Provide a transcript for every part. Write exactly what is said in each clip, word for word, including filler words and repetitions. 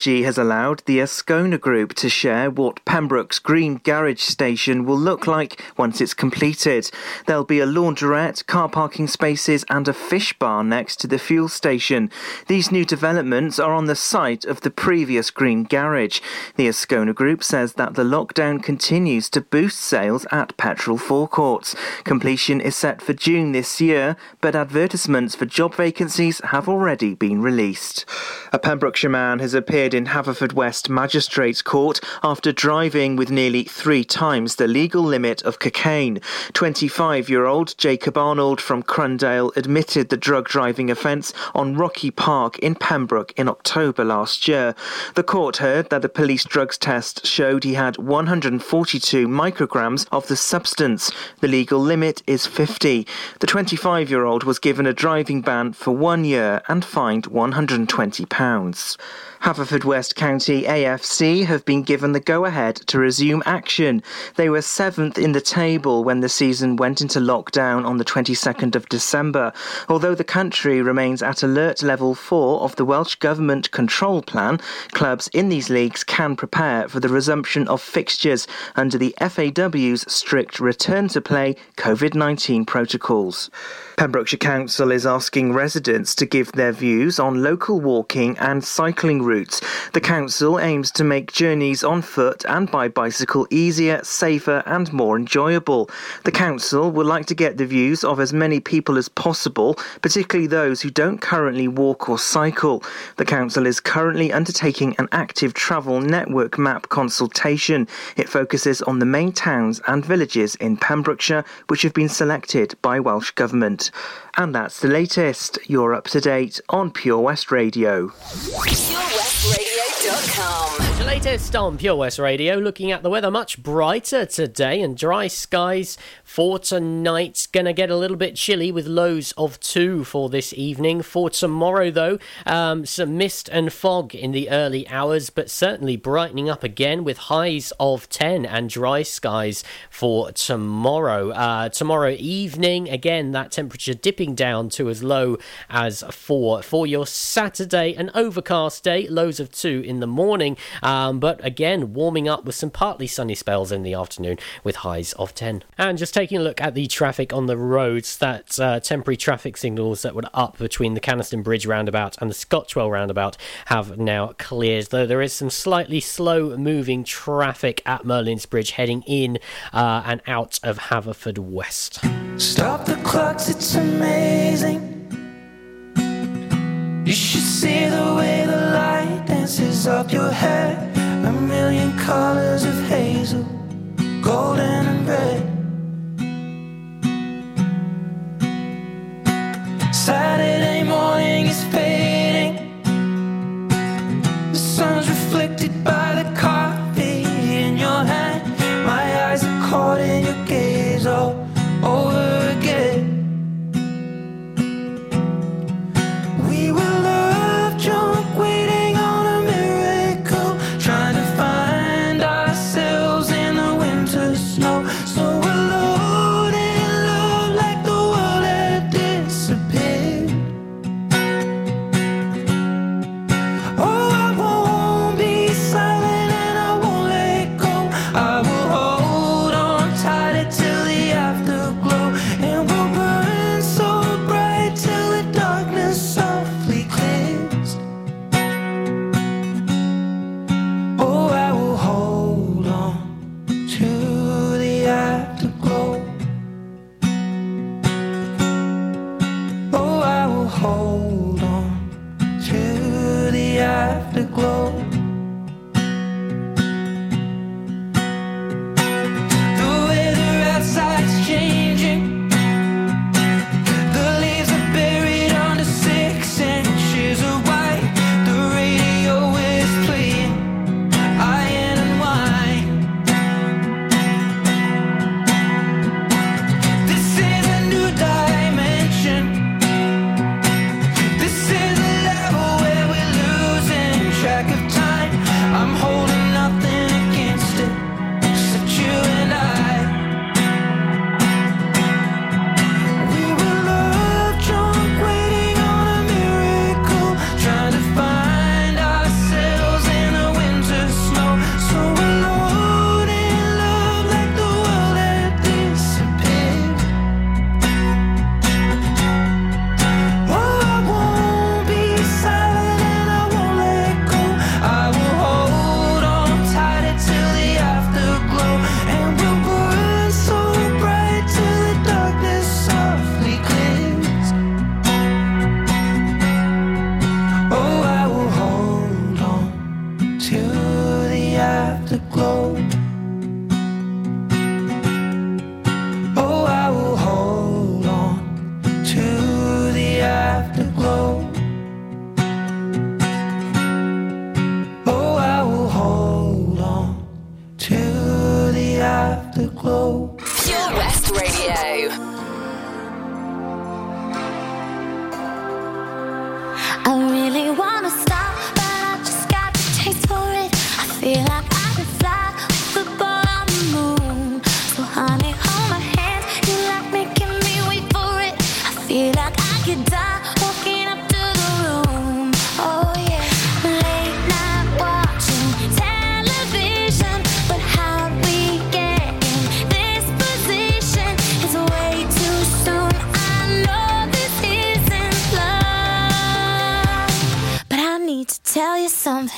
She has allowed the Ascona Group to share what Pembroke's Green Garage station will look like once it's completed. There'll be a laundrette, car parking spaces and a fish bar next to the fuel station. These new developments are on the site of the previous Green Garage. The Ascona Group says that the lockdown continues to boost sales at petrol forecourts. Completion is set for June this year, but advertisements for job vacancies have already been released. A Pembrokeshire man has appeared in Haverfordwest Magistrates Court after driving with nearly three times the legal limit of cocaine. twenty-five-year-old Jacob Arnold from Crundale admitted the drug driving offence on Rocky Park in Pembroke in October last year. The court heard that the police drugs test showed he had one hundred forty-two micrograms of the substance. The legal limit is fifty. The twenty-five-year-old was given a driving ban for one year and fined one hundred twenty pounds. Haverfordwest County A F C have been given the go-ahead to resume action. They were seventh in the table when the season went into lockdown on the twenty-second of December. Although the country remains at alert level four of the Welsh Government control plan, clubs in these leagues can prepare for the resumption of fixtures under the F A W's strict return-to-play covid nineteen protocols. Pembrokeshire Council is asking residents to give their views on local walking and cycling routes. The council aims to make journeys on foot and by bicycle easier, safer and more enjoyable. The council would like to get the views of as many people as possible, particularly those who don't currently walk or cycle. The council is currently undertaking an active travel network map consultation. It focuses on the main towns and villages in Pembrokeshire, which have been selected by Welsh Government. And that's the latest. You're up to date on Pure West Radio. pure west radio dot com. The latest on Pure West Radio, looking at the weather, much brighter today and dry skies for tonight. Going to get a little bit chilly with lows of two for this evening. For tomorrow, though, um, some mist and fog in the early hours, but certainly brightening up again with highs of ten and dry skies for tomorrow. Uh, tomorrow evening, again, that temperature dipping down to as low as four. For your Saturday, an overcast day, lows of two in the morning, um, but again warming up with some partly sunny spells in the afternoon with highs of ten. And just taking a look at the traffic on the roads, that uh, temporary traffic signals that were up between the Caniston Bridge roundabout and the Scotchwell roundabout have now cleared, though there is some slightly slow moving traffic at Merlin's Bridge heading in uh, and out of Haverfordwest. Stop the clocks, it's amazing. You should see the way the light dances up your hair. A million colors of hazel, golden and red. Saturday morning is fading. The sun's reflected by the coffee in your hand. My eyes are caught in your gaze all over again. Oh, I won't the globe. Oh, I will hold on to the afterglow. Oh, I will hold on to the afterglow. Pure West Radio. I really wanna stop, but I just got the taste for it. I feel like I could fly with the ball on the moon. So honey, hold my hands, you like making me wait for it. I feel like I could die walking up to the room. Oh yeah. Late night watching television, but how we get in this position is way too soon. I know this isn't love, but I need to tell you something.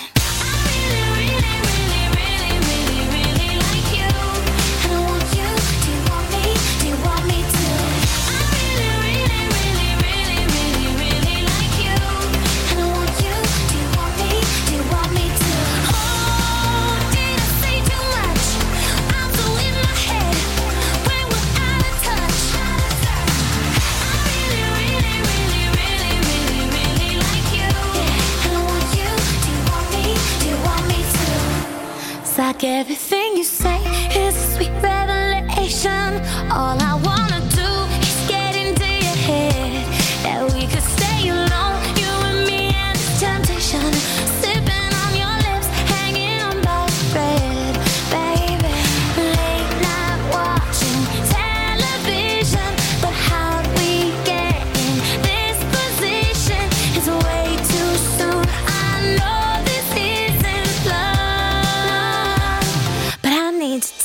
Like everything you say is a sweet revelation. All I wanna do is get into your head. That we could stay alone, you and me and this temptation. Sipping on your lips, hanging on by a thread, baby. Late night watching television, but how'd we get in this position? It's way too soon, I know.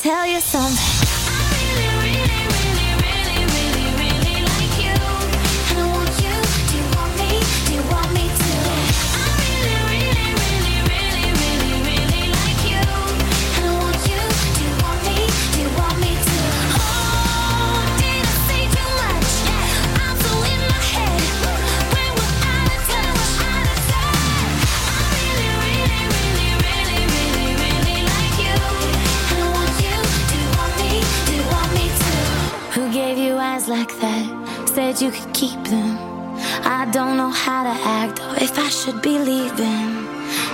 Tell you something. Like that, said you could keep them. I don't know how to act or if I should be leaving.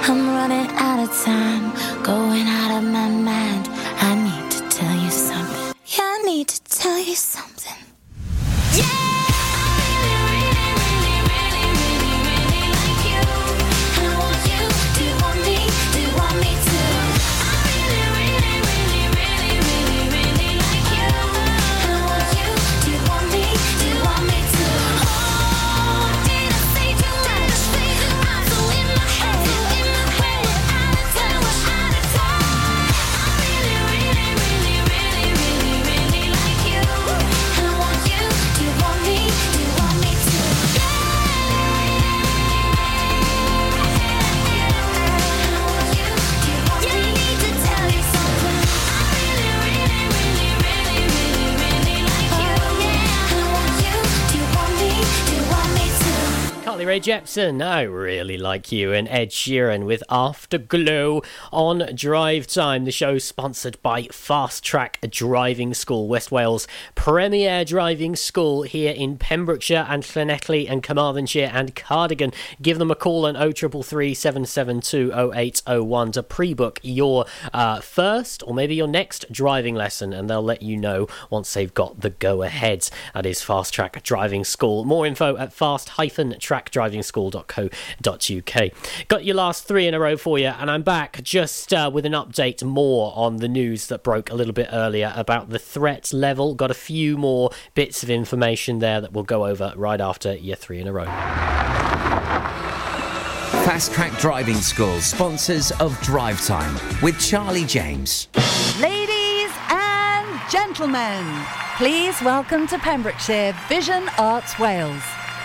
I'm running out of time, going out of my mind. I need to tell you something. Yeah, I need to tell you something. Yeah! Ray Jepson, I really like you, and Ed Sheeran with Afterglow on Drivetime. The show sponsored by Fast Track Driving School, West Wales' premier driving school here in Pembrokeshire and Llanelli and Carmarthenshire and Cardigan. Give them a call on oh three three three, seven seven two, oh eight oh one to pre-book your uh, first or maybe your next driving lesson, and they'll let you know once they've got the go-ahead. That is Fast Track Driving School. More info at fast-track driving school dot co dot uk. Got your last three in a row for you, and I'm back just uh, with an update more on the news that broke a little bit earlier about the threat level. Got a few more bits of information there that we'll go over right after your three in a row. Fast Track Driving School, sponsors of Drive Time with Charlie James. Ladies and gentlemen, please welcome to Pembrokeshire Vision Arts Wales,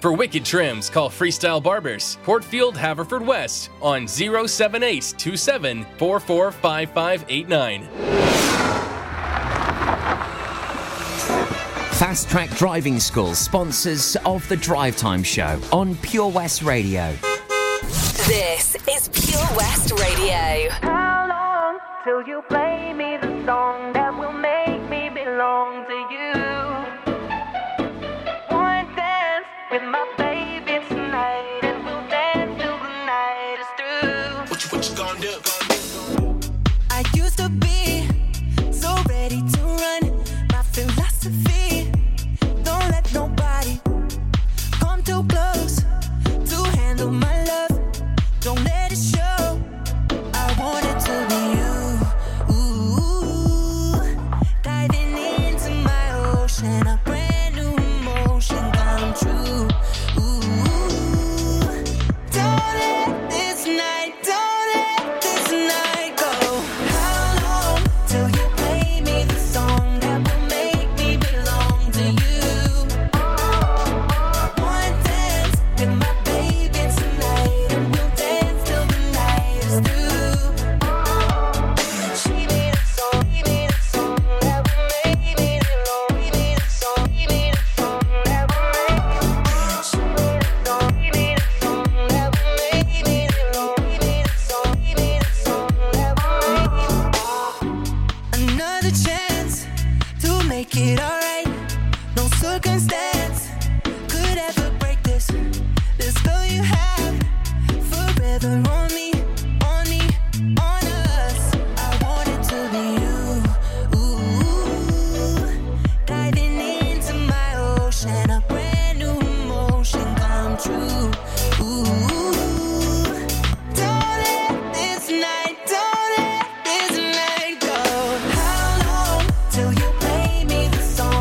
For wicked trims, call Freestyle Barbers, Portfield, Haverfordwest, on zero seven eight two seven four four five five eight nine. Fast Track Driving School, sponsors of the Drivetime Show on Pure West Radio. This is Pure West Radio. How long till you play me the song that will make me belong to you? With my baby tonight, and we'll dance till the night is through. What you, what you gonna do? I used to be so ready to run. My philosophy, don't let nobody come too close to handle my love. Don't let it show. I want it to be you, ooh, diving into my ocean. A brand new emotion come true. Till you play me the song.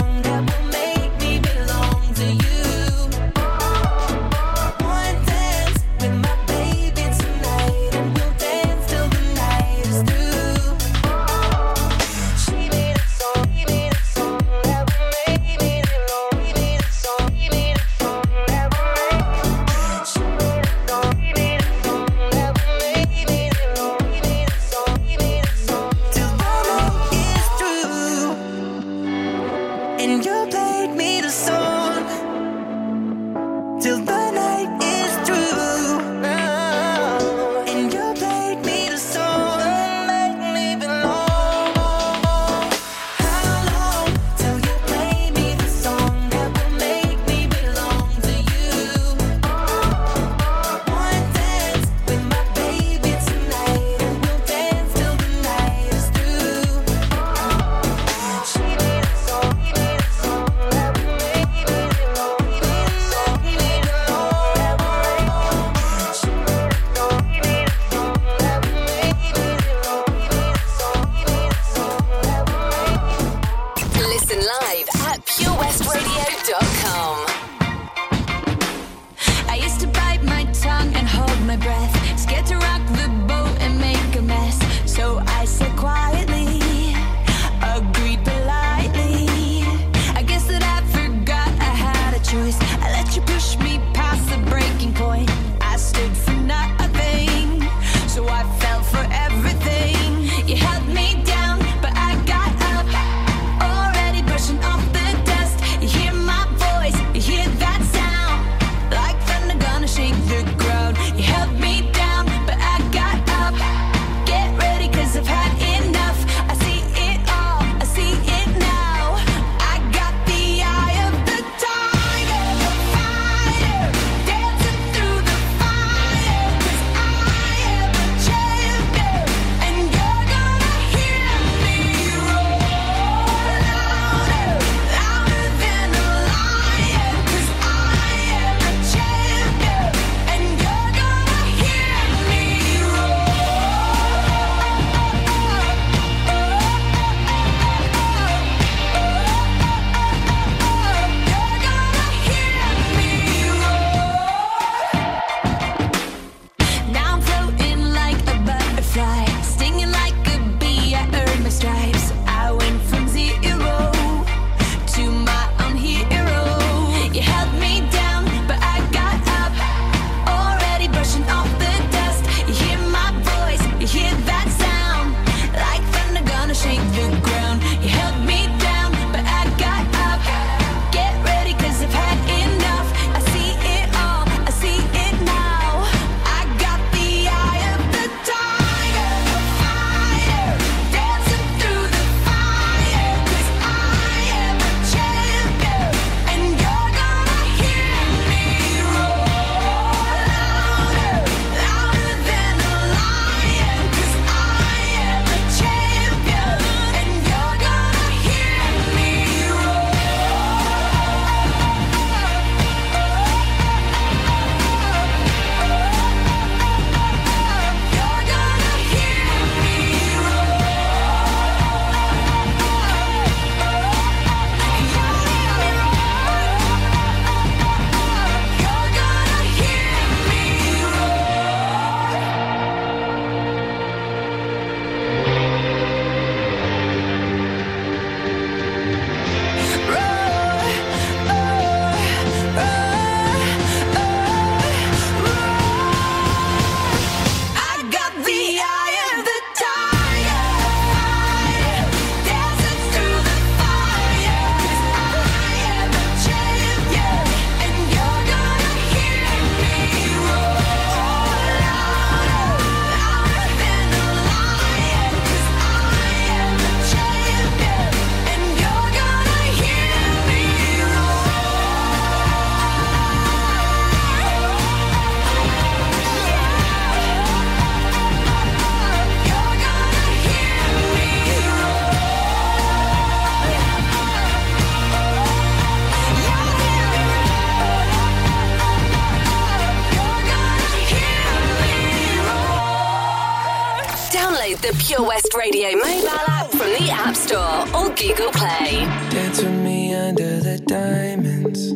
Pure West Radio mobile app from the App Store or Google Play. Dance with me under the diamonds.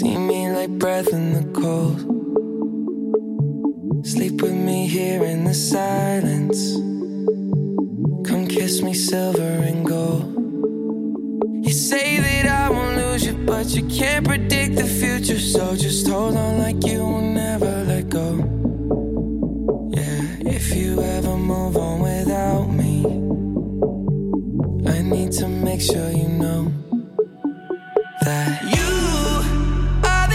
See me like breath in the cold. Sleep with me here in the silence. Come kiss me silver and gold. You say that I won't lose you, but you can't predict the future. So just hold on like you will never let go. If you ever move on without me, I need to make sure you know that you are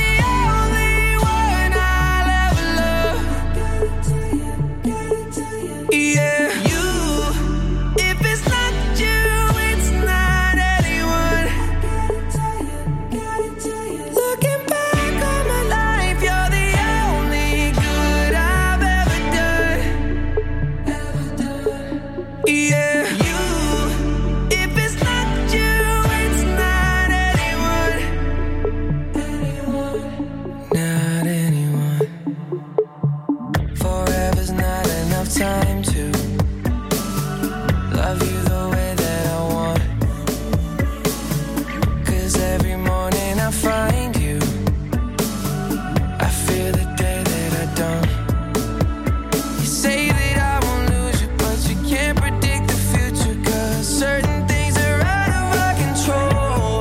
the only one I'll ever love. Yeah, you. If it's not you, it's not anyone. Looking back on my life, you're the only good I've ever done. Yeah, you. If it's not you, it's not anyone. Anyone. Not anyone. Forever's not enough time to love you the way that I want. 'Cause every morning I find you, I fear the day that I don't. You say that I won't lose you, but you can't predict the future. 'Cause certain things are out of our control.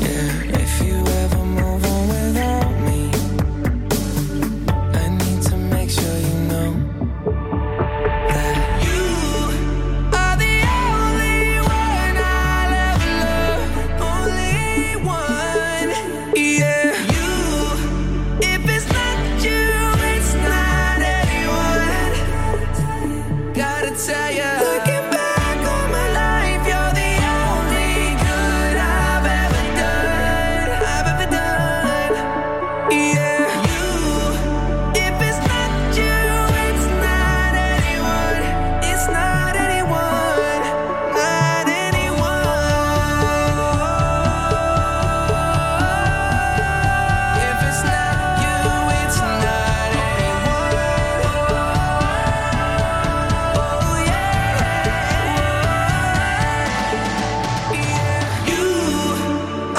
Yeah, if you ever move on without me, I need to make sure you know that you are the only one I'll ever love. Only one. Yeah, you. If it's not you, it's not anyone. Gotta tell ya, looking back on my life, you're the only good I've ever done. I've ever done. Yeah, you. If it's not you, it's not anyone. It's not anyone. Not anyone. If it's not you, it's not anyone. Oh yeah. Yeah, you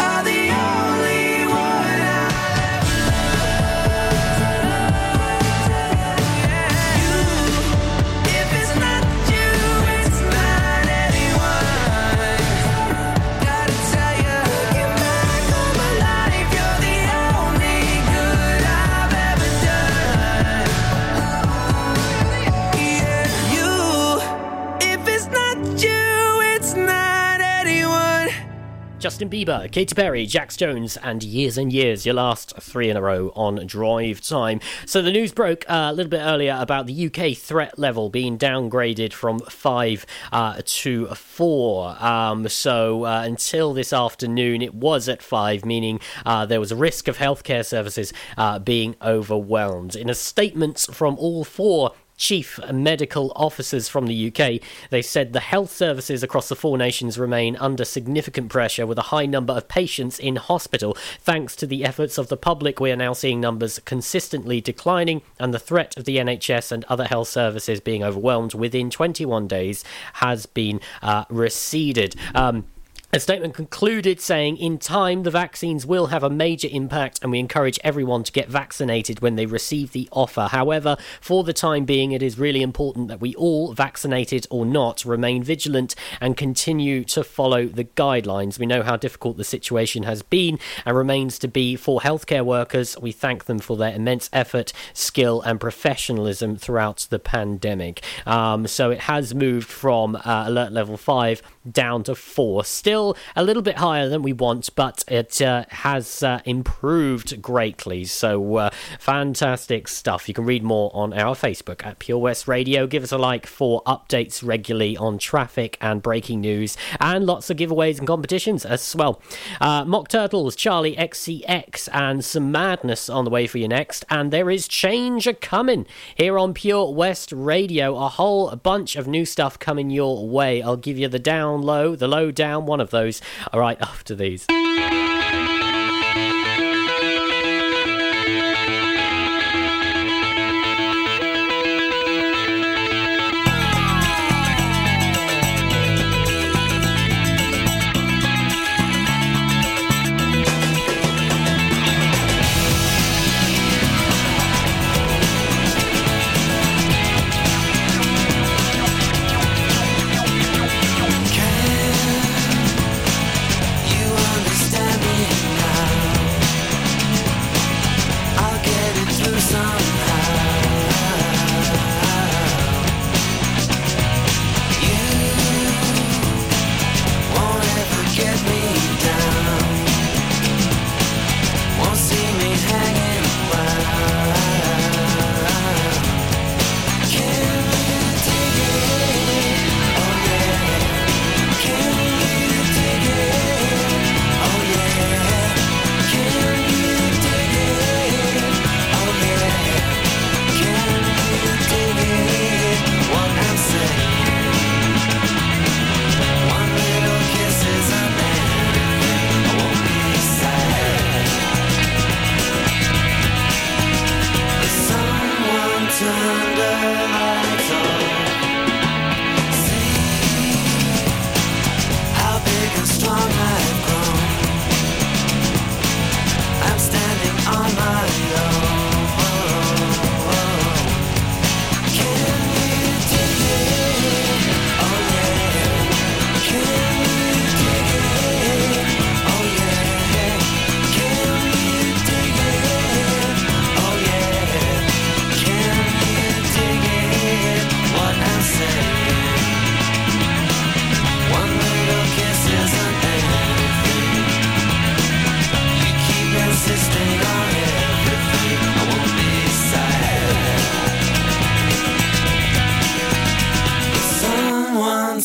are the only one I'll ever love. Yeah, you. If it's not you, it's not anyone. Gotta tell ya, looking back on my life, you're the only good I've ever done. Yeah, you. If it's not you, it's not anyone. Justin Bieber, Katy Perry, Jax Jones, and Years and Years, your last three in a row on Drive Time. So the news broke uh, a little bit earlier about the U K threat level being downgraded from five uh, to four. Um, so uh, until this afternoon, it was at five, meaning uh, there was a risk of healthcare services uh, being overwhelmed. In a statement from all four chief medical officers from the U K, they said the health services across the four nations remain under significant pressure, with a high number of patients in hospital. Thanks to the efforts of the public, we are now seeing numbers consistently declining and the threat of the N H S and other health services being overwhelmed within twenty-one days has been uh, receded. Um, A statement concluded saying, in time, the vaccines will have a major impact and we encourage everyone to get vaccinated when they receive the offer. However, for the time being, it is really important that we all, vaccinated or not, remain vigilant and continue to follow the guidelines. We know how difficult the situation has been and remains to be for healthcare workers. We thank them for their immense effort, skill and professionalism throughout the pandemic. Um, so it has moved from uh, alert level five down to four. Still a little bit higher than we want, but it uh, has uh, improved greatly. So uh, fantastic stuff. You can read more on our Facebook at Pure West Radio. Give us a like for updates regularly on traffic and breaking news, and lots of giveaways and competitions as well. Uh, Mock Turtles, Charlie X C X, and some madness on the way for you next. And there is change a coming here on Pure West Radio. A whole bunch of new stuff coming your way. I'll give you the down low, the low down, one of those are right after these.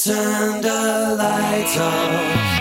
turn the lights off.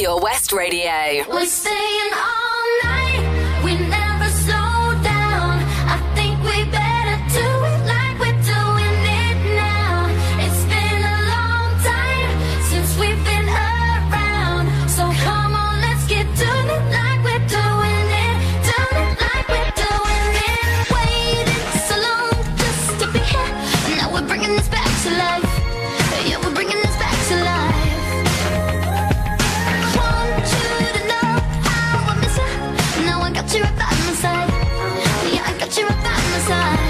Pure West Radio. We're staying all night. We never slow down. I think we better do it like we're doing it now. It's been a long time since we've been around. So come on, let's get doing it like we're doing it. Doing it like we're doing it. Waiting so long just to be here. And now we're bringing this back to life. Yeah, we're bringing this back to life. Time.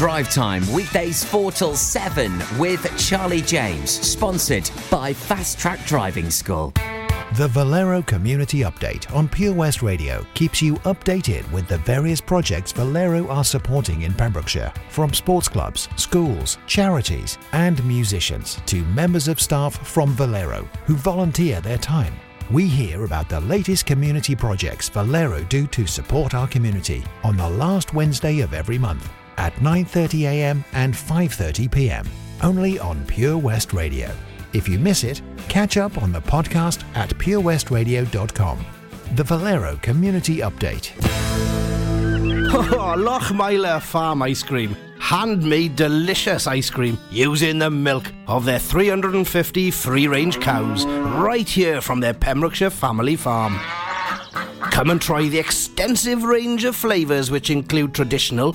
Drivetime, weekdays four till seven with Charlie James, sponsored by Fast Track Driving School. The Valero Community Update on Pure West Radio keeps you updated with the various projects Valero are supporting in Pembrokeshire, from sports clubs, schools, charities and musicians to members of staff from Valero who volunteer their time. We hear about the latest community projects Valero do to support our community on the last Wednesday of every month at nine thirty a m and five thirty p m, only on Pure West Radio. If you miss it, catch up on the podcast at pure west radio dot com. The Valero Community Update. Oh, Loch Myler Farm Ice Cream. Handmade delicious ice cream using the milk of their three hundred fifty free-range cows right here from their Pembrokeshire family farm. Come and try the extensive range of flavours which include traditional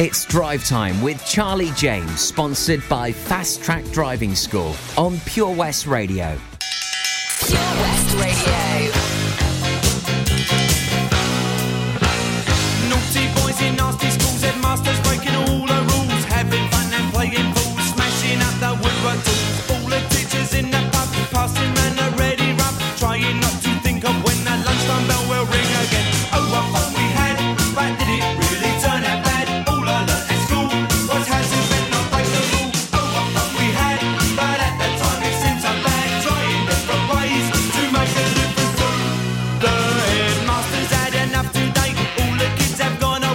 It's Drive Time with Charlie James, sponsored by Fast Track Driving School on Pure West Radio. Pure West Radio. In nasty schools, headmasters breaking all the rules, having fun and playing pool, smashing up the woodwork tools. All the teachers in the pub, passing round the ready rub, trying not to think of when the lunchtime bell will ring again. Oh, what fun we had, but did it really turn out bad? All I learned at school was how to bend, not break the rule. Oh, what fun we had, but at the time it seemed so bad, trying different ways to make a difference too. The headmasters had enough today, all the kids have gone. Gone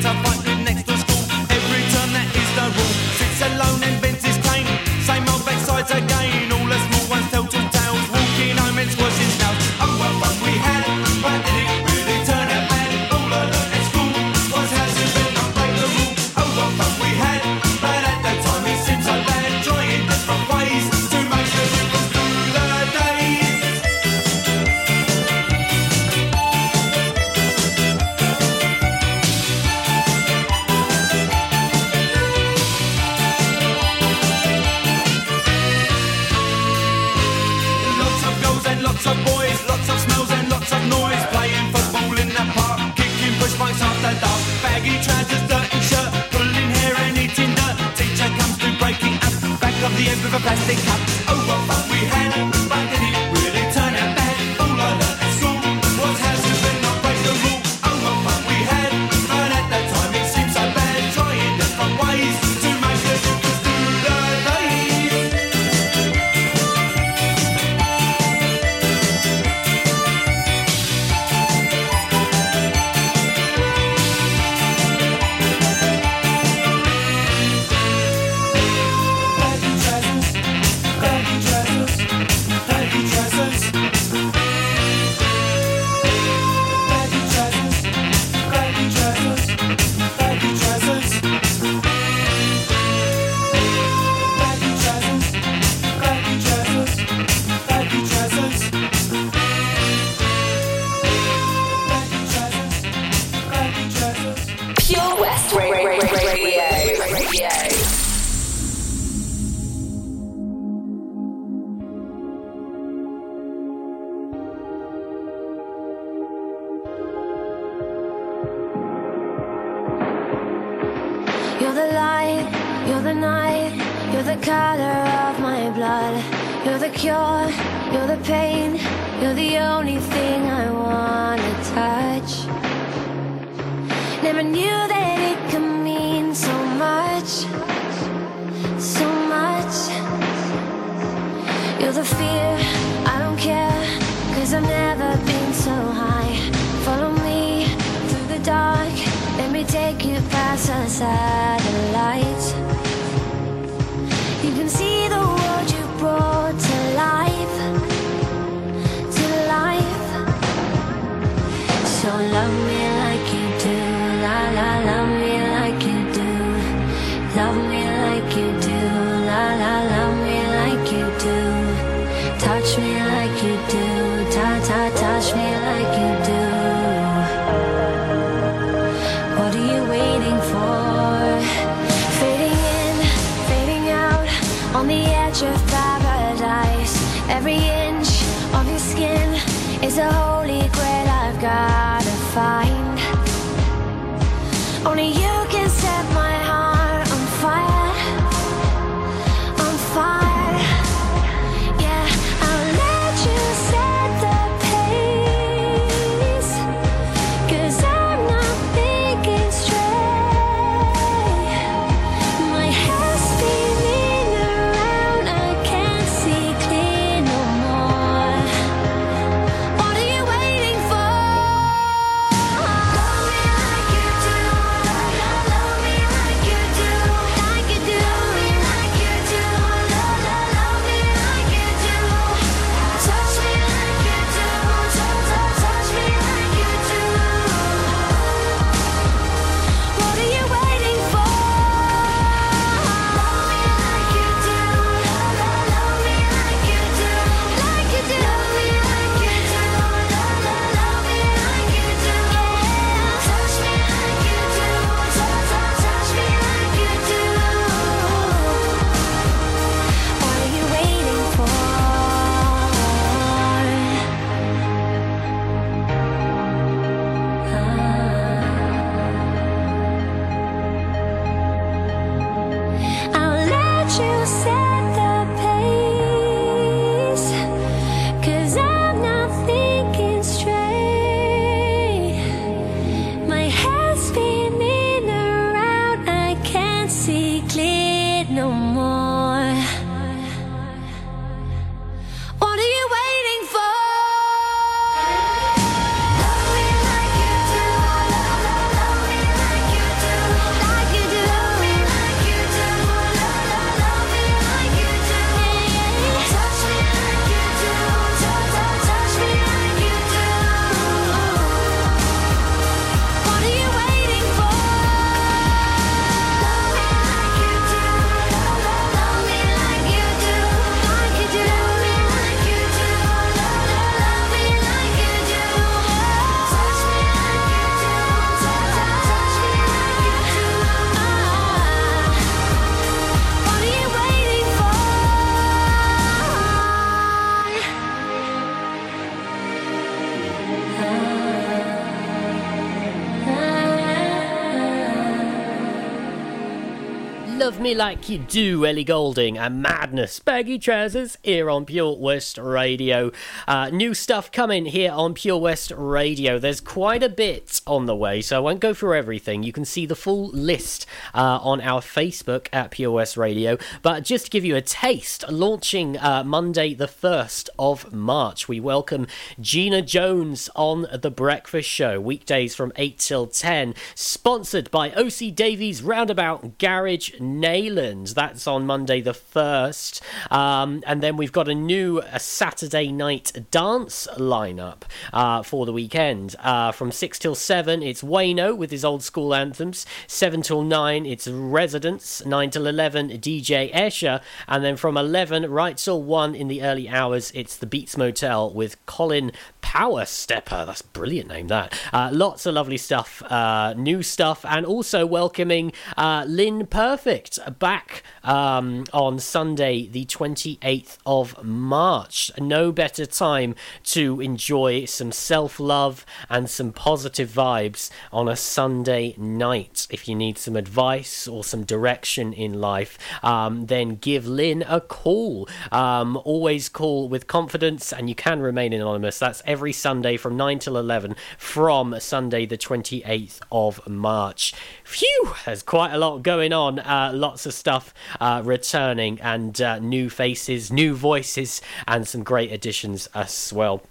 to fight with next to school. Every turn that is the rule. Sits alone and bends his claim. Same old backsides again. All the small ones tell two tales. Walking home, it's worse in snow. Oh, what fun we had, but did it really turn out bad? All I learned at school was how to bend, not break the rule. Oh, what fun we had, but at that time it seemed so bad. Trying different ways to make sure we can do the days. Lots of boys, lots of smells and lots of noise. Playing football in the park, kicking push bikes after dark. Baggy trousers, dirty shirt, pulling hair and eating dirt. Teacher comes to break it up, back of the end with a plastic cup. Oh, what fun we had, but did it really turn out bad? All I learned at school was how to bend, not break the rule. Oh, what fun we had, but at that time it seemed so bad. Trying different ways to make the difference through the days. Never knew that it could mean so much. Love Me Like You Do, Ellie Goulding, and Madness, Baggy Trousers, here on Pure West Radio. Uh, new stuff coming here on Pure West Radio. There's quite a bit on the way, so I won't go through everything. You can see the full list uh, on our Facebook at Pure West Radio. But just to give you a taste, launching uh, Monday the first of March, we welcome Gina Jones on The Breakfast Show, weekdays from eight till ten, sponsored by O C Davies Roundabout Garage Nayland. That's on Monday the first. Um, and then we've got a new a Saturday night dance lineup uh, for the weekend. Uh, from six till seven, it's Wayno with his old school anthems. seven till nine, it's Residents. nine till eleven, D J Escher. And then from eleven, right till one in the early hours, it's the Beats Motel with Colin Power Stepper. That's a brilliant name, that. Uh, lots of lovely stuff, uh, new stuff, and also welcoming uh, Lynn Perfect back um, on Sunday the twenty-eighth of March. No better time to enjoy some self-love and some positive vibes on a Sunday night. If you need some advice or some direction in life, um, then give Lynn a call. Um, always call with confidence, and you can remain anonymous. That's everything. every Sunday from nine till eleven from Sunday the twenty-eighth of March. Phew, there's quite a lot going on. Uh, lots of stuff uh, returning, and uh, new faces, new voices, and some great additions as well.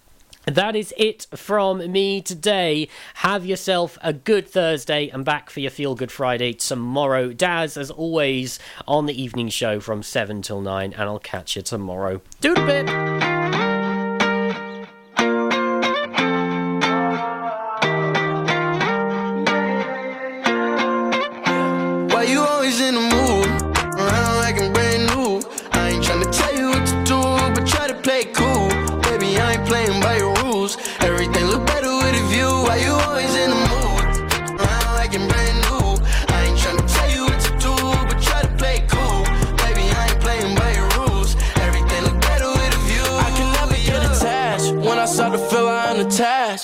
That is it from me today. Have yourself a good Thursday, and back for your Feel Good Friday tomorrow. Daz, as always, on the evening show from seven till nine, and I'll catch you tomorrow. Doodle bit!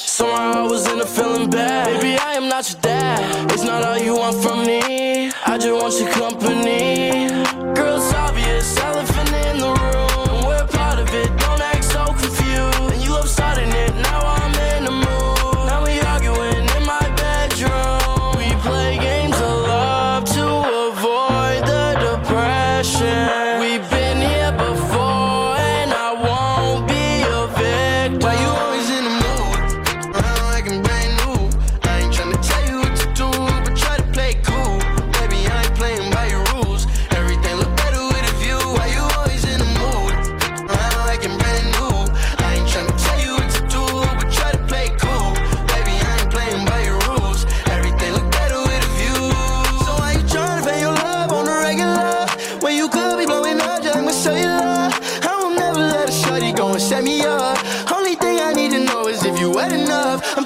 Somehow I was in a feeling bad. Baby, I am not your dad. It's not all you want from me. I just want your company. Girl, it's obvious, elephant in the room. We're part of it, don't act so confused. And you love starting it, now I'm in the mood. Now we arguing in my bedroom. We play games of love to avoid the depression. We've been here before, and I won't be a victim. Why you always in the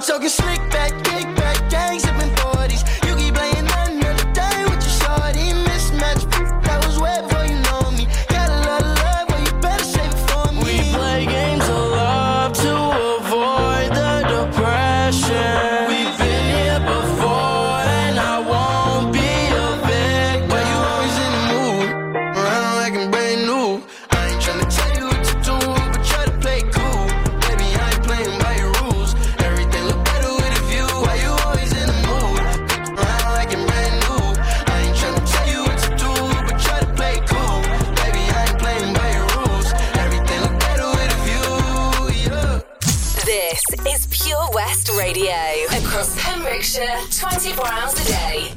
talking slick back, kick back, gangs up in forties. You keep playing another day with your shorty. Mismatch, that was way before you know me. Got a lot of love, but you better save it for me. We play games of love to avoid the depression. We've been here before, and I won't be a victim. Why you always in the mood? Around like I'm brand new. I ain't tryna tell you what to do, but try to play cool. Baby, I ain't playing by your rules. West Radio, across Pembrokeshire, twenty-four hours a day.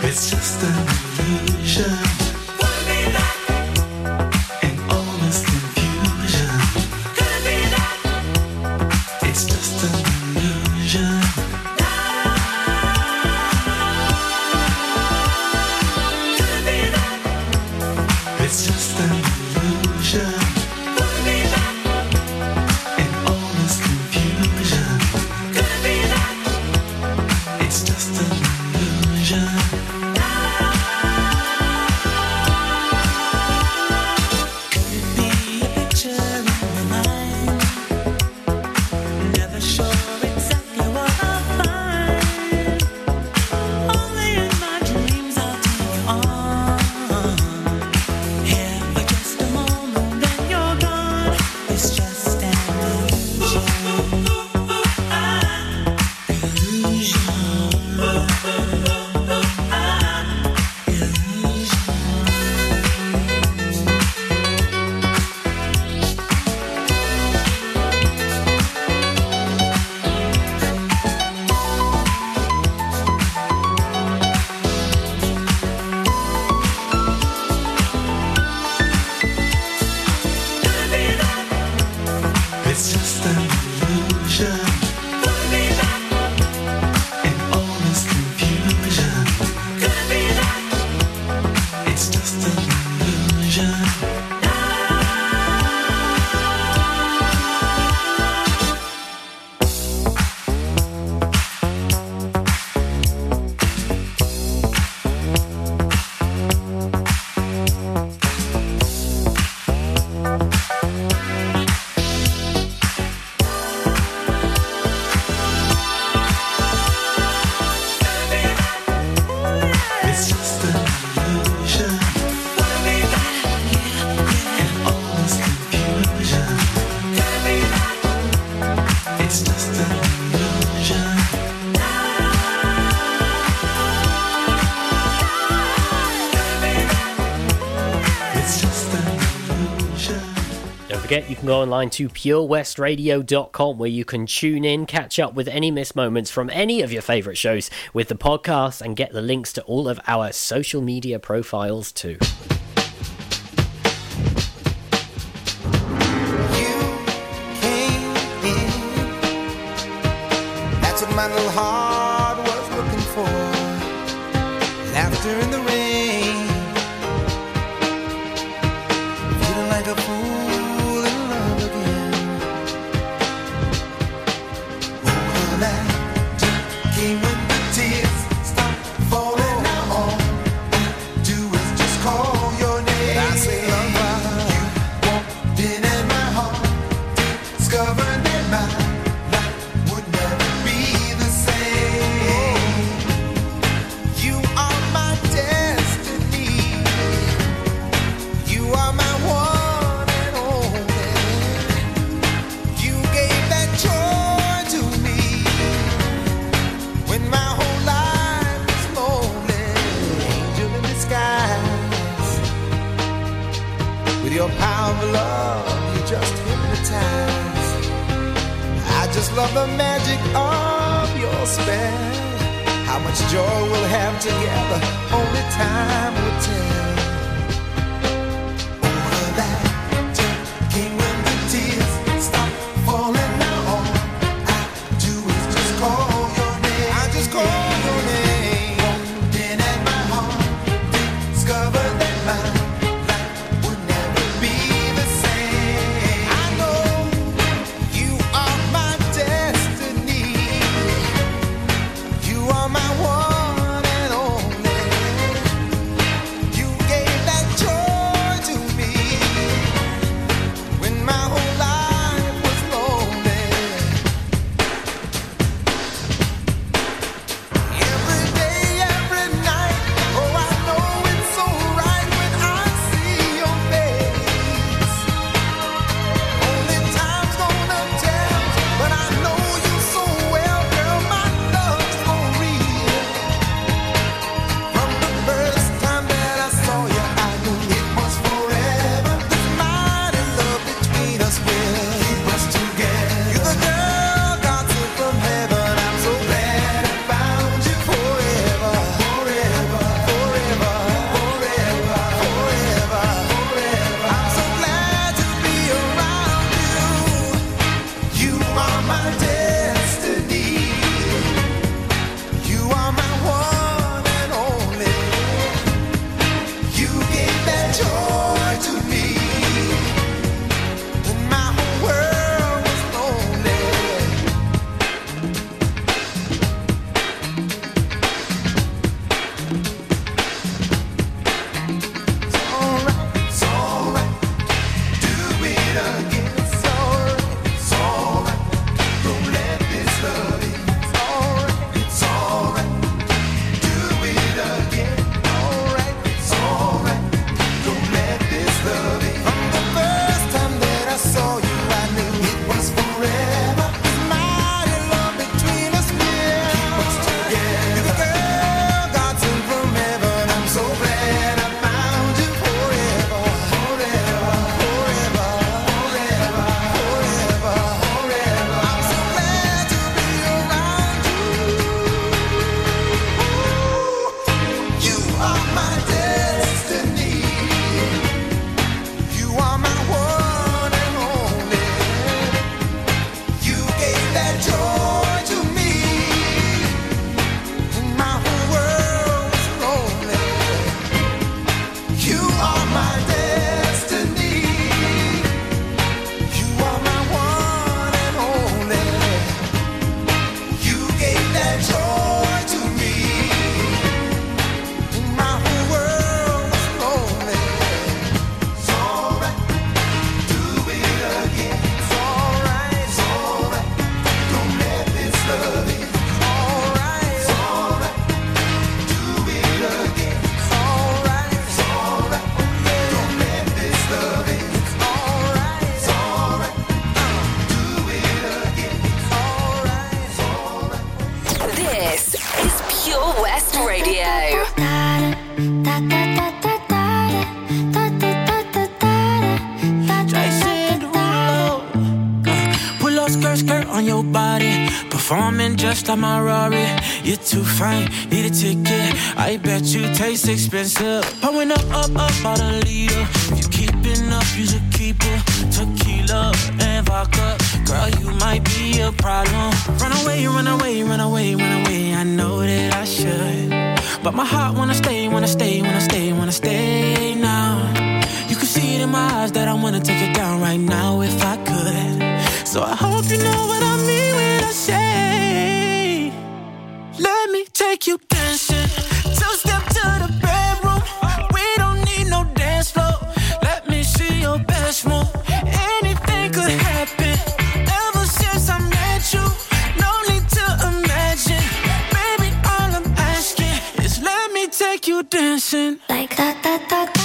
It's just an illusion. forget you can go online to pure west radio dot com where you can tune in, catch up with any missed moments from any of your favourite shows with the podcast, and get the links to all of our social media profiles too. My little heart was looking for laughter in the rain, feeling like a fool in love again. Woke the night, came when the tears stopped falling. Now all we do is just call your name. I say, lover, you walked in and my heart discovered that my power of love, you just hypnotize. I just love the magic of your spell. How much joy we'll have together, only time will tell. Over that came when the tears stopped falling. Now all I do is just call your name. I just call your name. Walked in at my heart, discovered that my Performing just like my Rari. You're too fine, need a ticket. I bet you taste expensive. Pouring up, up, up, out a leader. If you keeping up, you should keep it. Tequila and vodka. Girl, you might be a problem. Run away, run away, run away, run away. I know that I should, but my heart wanna stay, wanna stay, wanna stay, wanna stay now. You can see it in my eyes that I wanna take it down right now if I could. So I hope you know what I mean when I say, let me take you dancing. Two step to the bedroom. We don't need no dance floor. Let me see your best move. Anything could happen. Ever since I met you, no need to imagine. Baby, all I'm asking is let me take you dancing. Like that, that, that, that.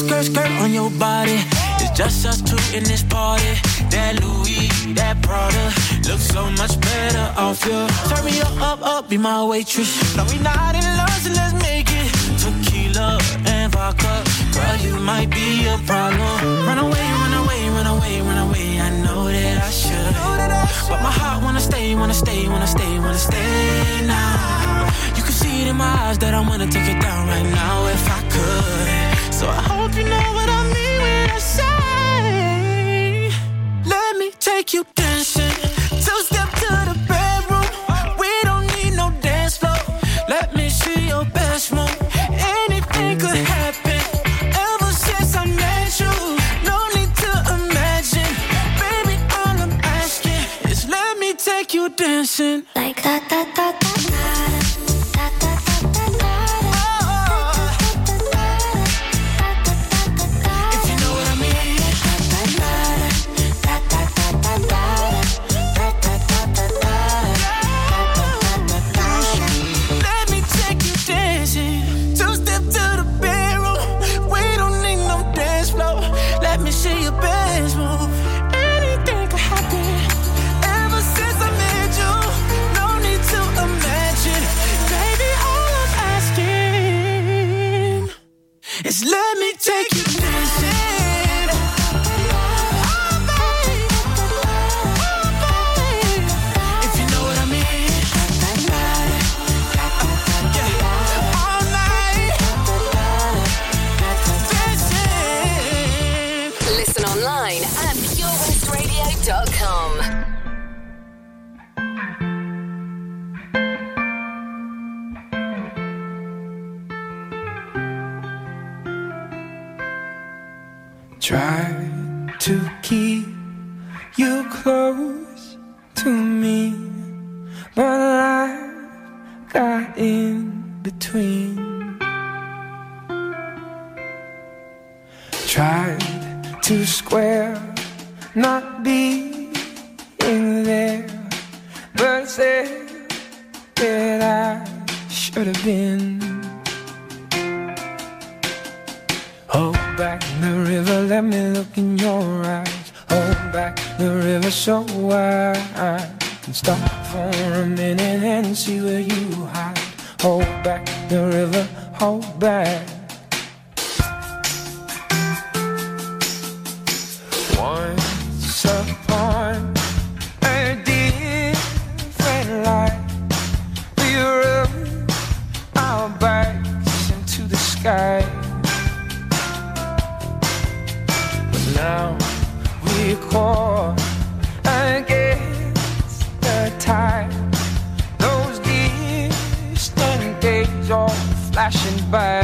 Skirt, skirt on your body. It's just us two in this party. That Louis, that Prada, looks so much better off you. Turn me up, up, up, be my waitress. No, we not in love, so let's make it. Tequila and vodka. Girl, you might be a problem. Run away, run away, run away, run away. I know that I should, but my heart wanna stay, wanna stay, wanna stay, wanna stay now. You can see it in my eyes that I wanna take it down right now if I could. So I hope you know what I mean when I say, let me take you dancing. Two step to the bedroom. We don't need no dance floor. Let me see your best move. Anything could happen. Ever since I met you, no need to imagine. Baby, all I'm asking is let me take you dancing. Like that, that, that, that. Let me take you dancing. Oh, baby. Oh, baby. If you know what I mean. Yeah. All night. Dancing. Listen online at pure west radio dot com. Try to keep you close to me, but life got in between. Tried to square not being there, but said that I should have been. Hold back the river, let me look in your eyes. Hold back the river so I can stop for a minute and see where you hide. Hold back the river, hold back. Once upon a different life, we rub our backs into the sky. Now we call against the tide. Those distant days all flashing by.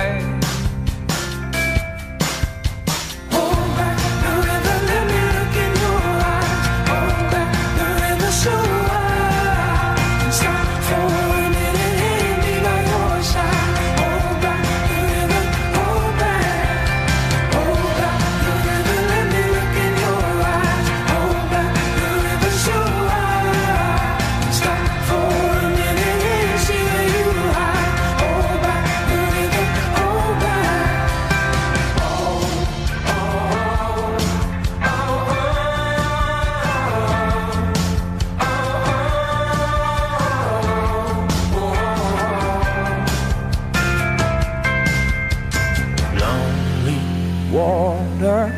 water,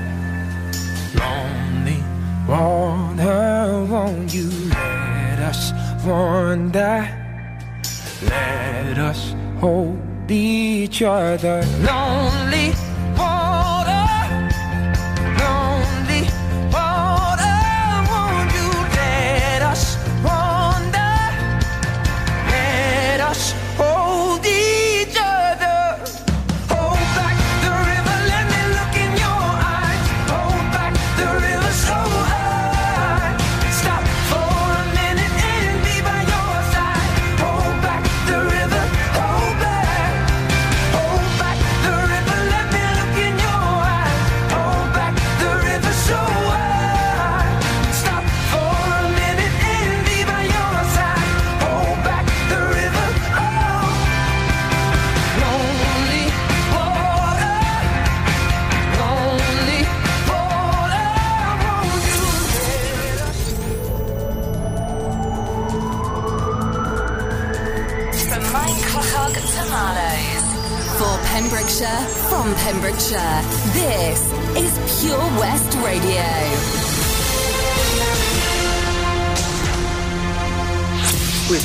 lonely water, won't you let us wander? Let us hold each other, lonely water, lonely water, won't you let us wander? Let us hold each other. Hold back the river, let me look in your eyes. Hold back the river so high. Stop for a minute and be by your side. Hold back the river, hold back. Hold back the river, let me look in your eyes. Hold back the river so high. Stop for a minute and be by your side. Hold back the river, oh. Lonely water, lonely water, won't you let us? From Mike Clochog to Marlowe's. For Pembrokeshire, from Pembrokeshire, this is Pure West Radio. With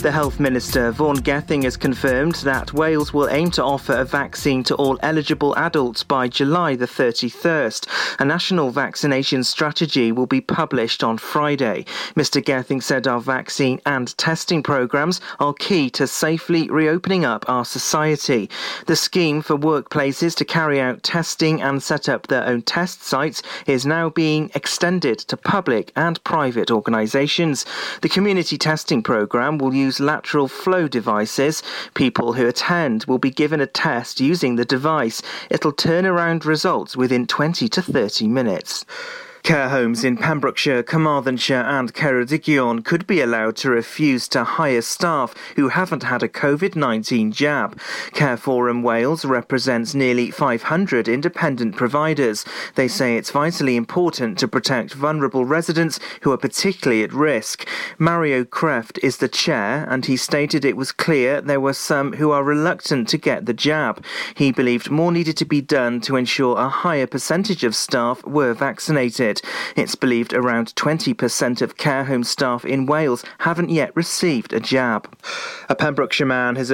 The Health Minister, Vaughan Gething, has confirmed that Wales will aim to offer a vaccine to all eligible adults by July the thirty-first. A national vaccination strategy will be published on Friday. Mr Gething said our vaccine and testing programmes are key to safely reopening up our society. The scheme for workplaces to carry out testing and set up their own test sites is now being extended to public and private organisations. The community testing programme will use lateral flow devices. People who attend will be given a test using the device. It'll turn around results within twenty to thirty minutes. Care homes in Pembrokeshire, Carmarthenshire and Ceredigion could be allowed to refuse to hire staff who haven't had a covid nineteen jab. Care Forum Wales represents nearly five hundred independent providers. They say it's vitally important to protect vulnerable residents who are particularly at risk. Mario Kreft is the chair and he stated it was clear there were some who are reluctant to get the jab. He believed more needed to be done to ensure a higher percentage of staff were vaccinated. It's believed around twenty percent of care home staff in Wales haven't yet received a jab. A Pembrokeshire man has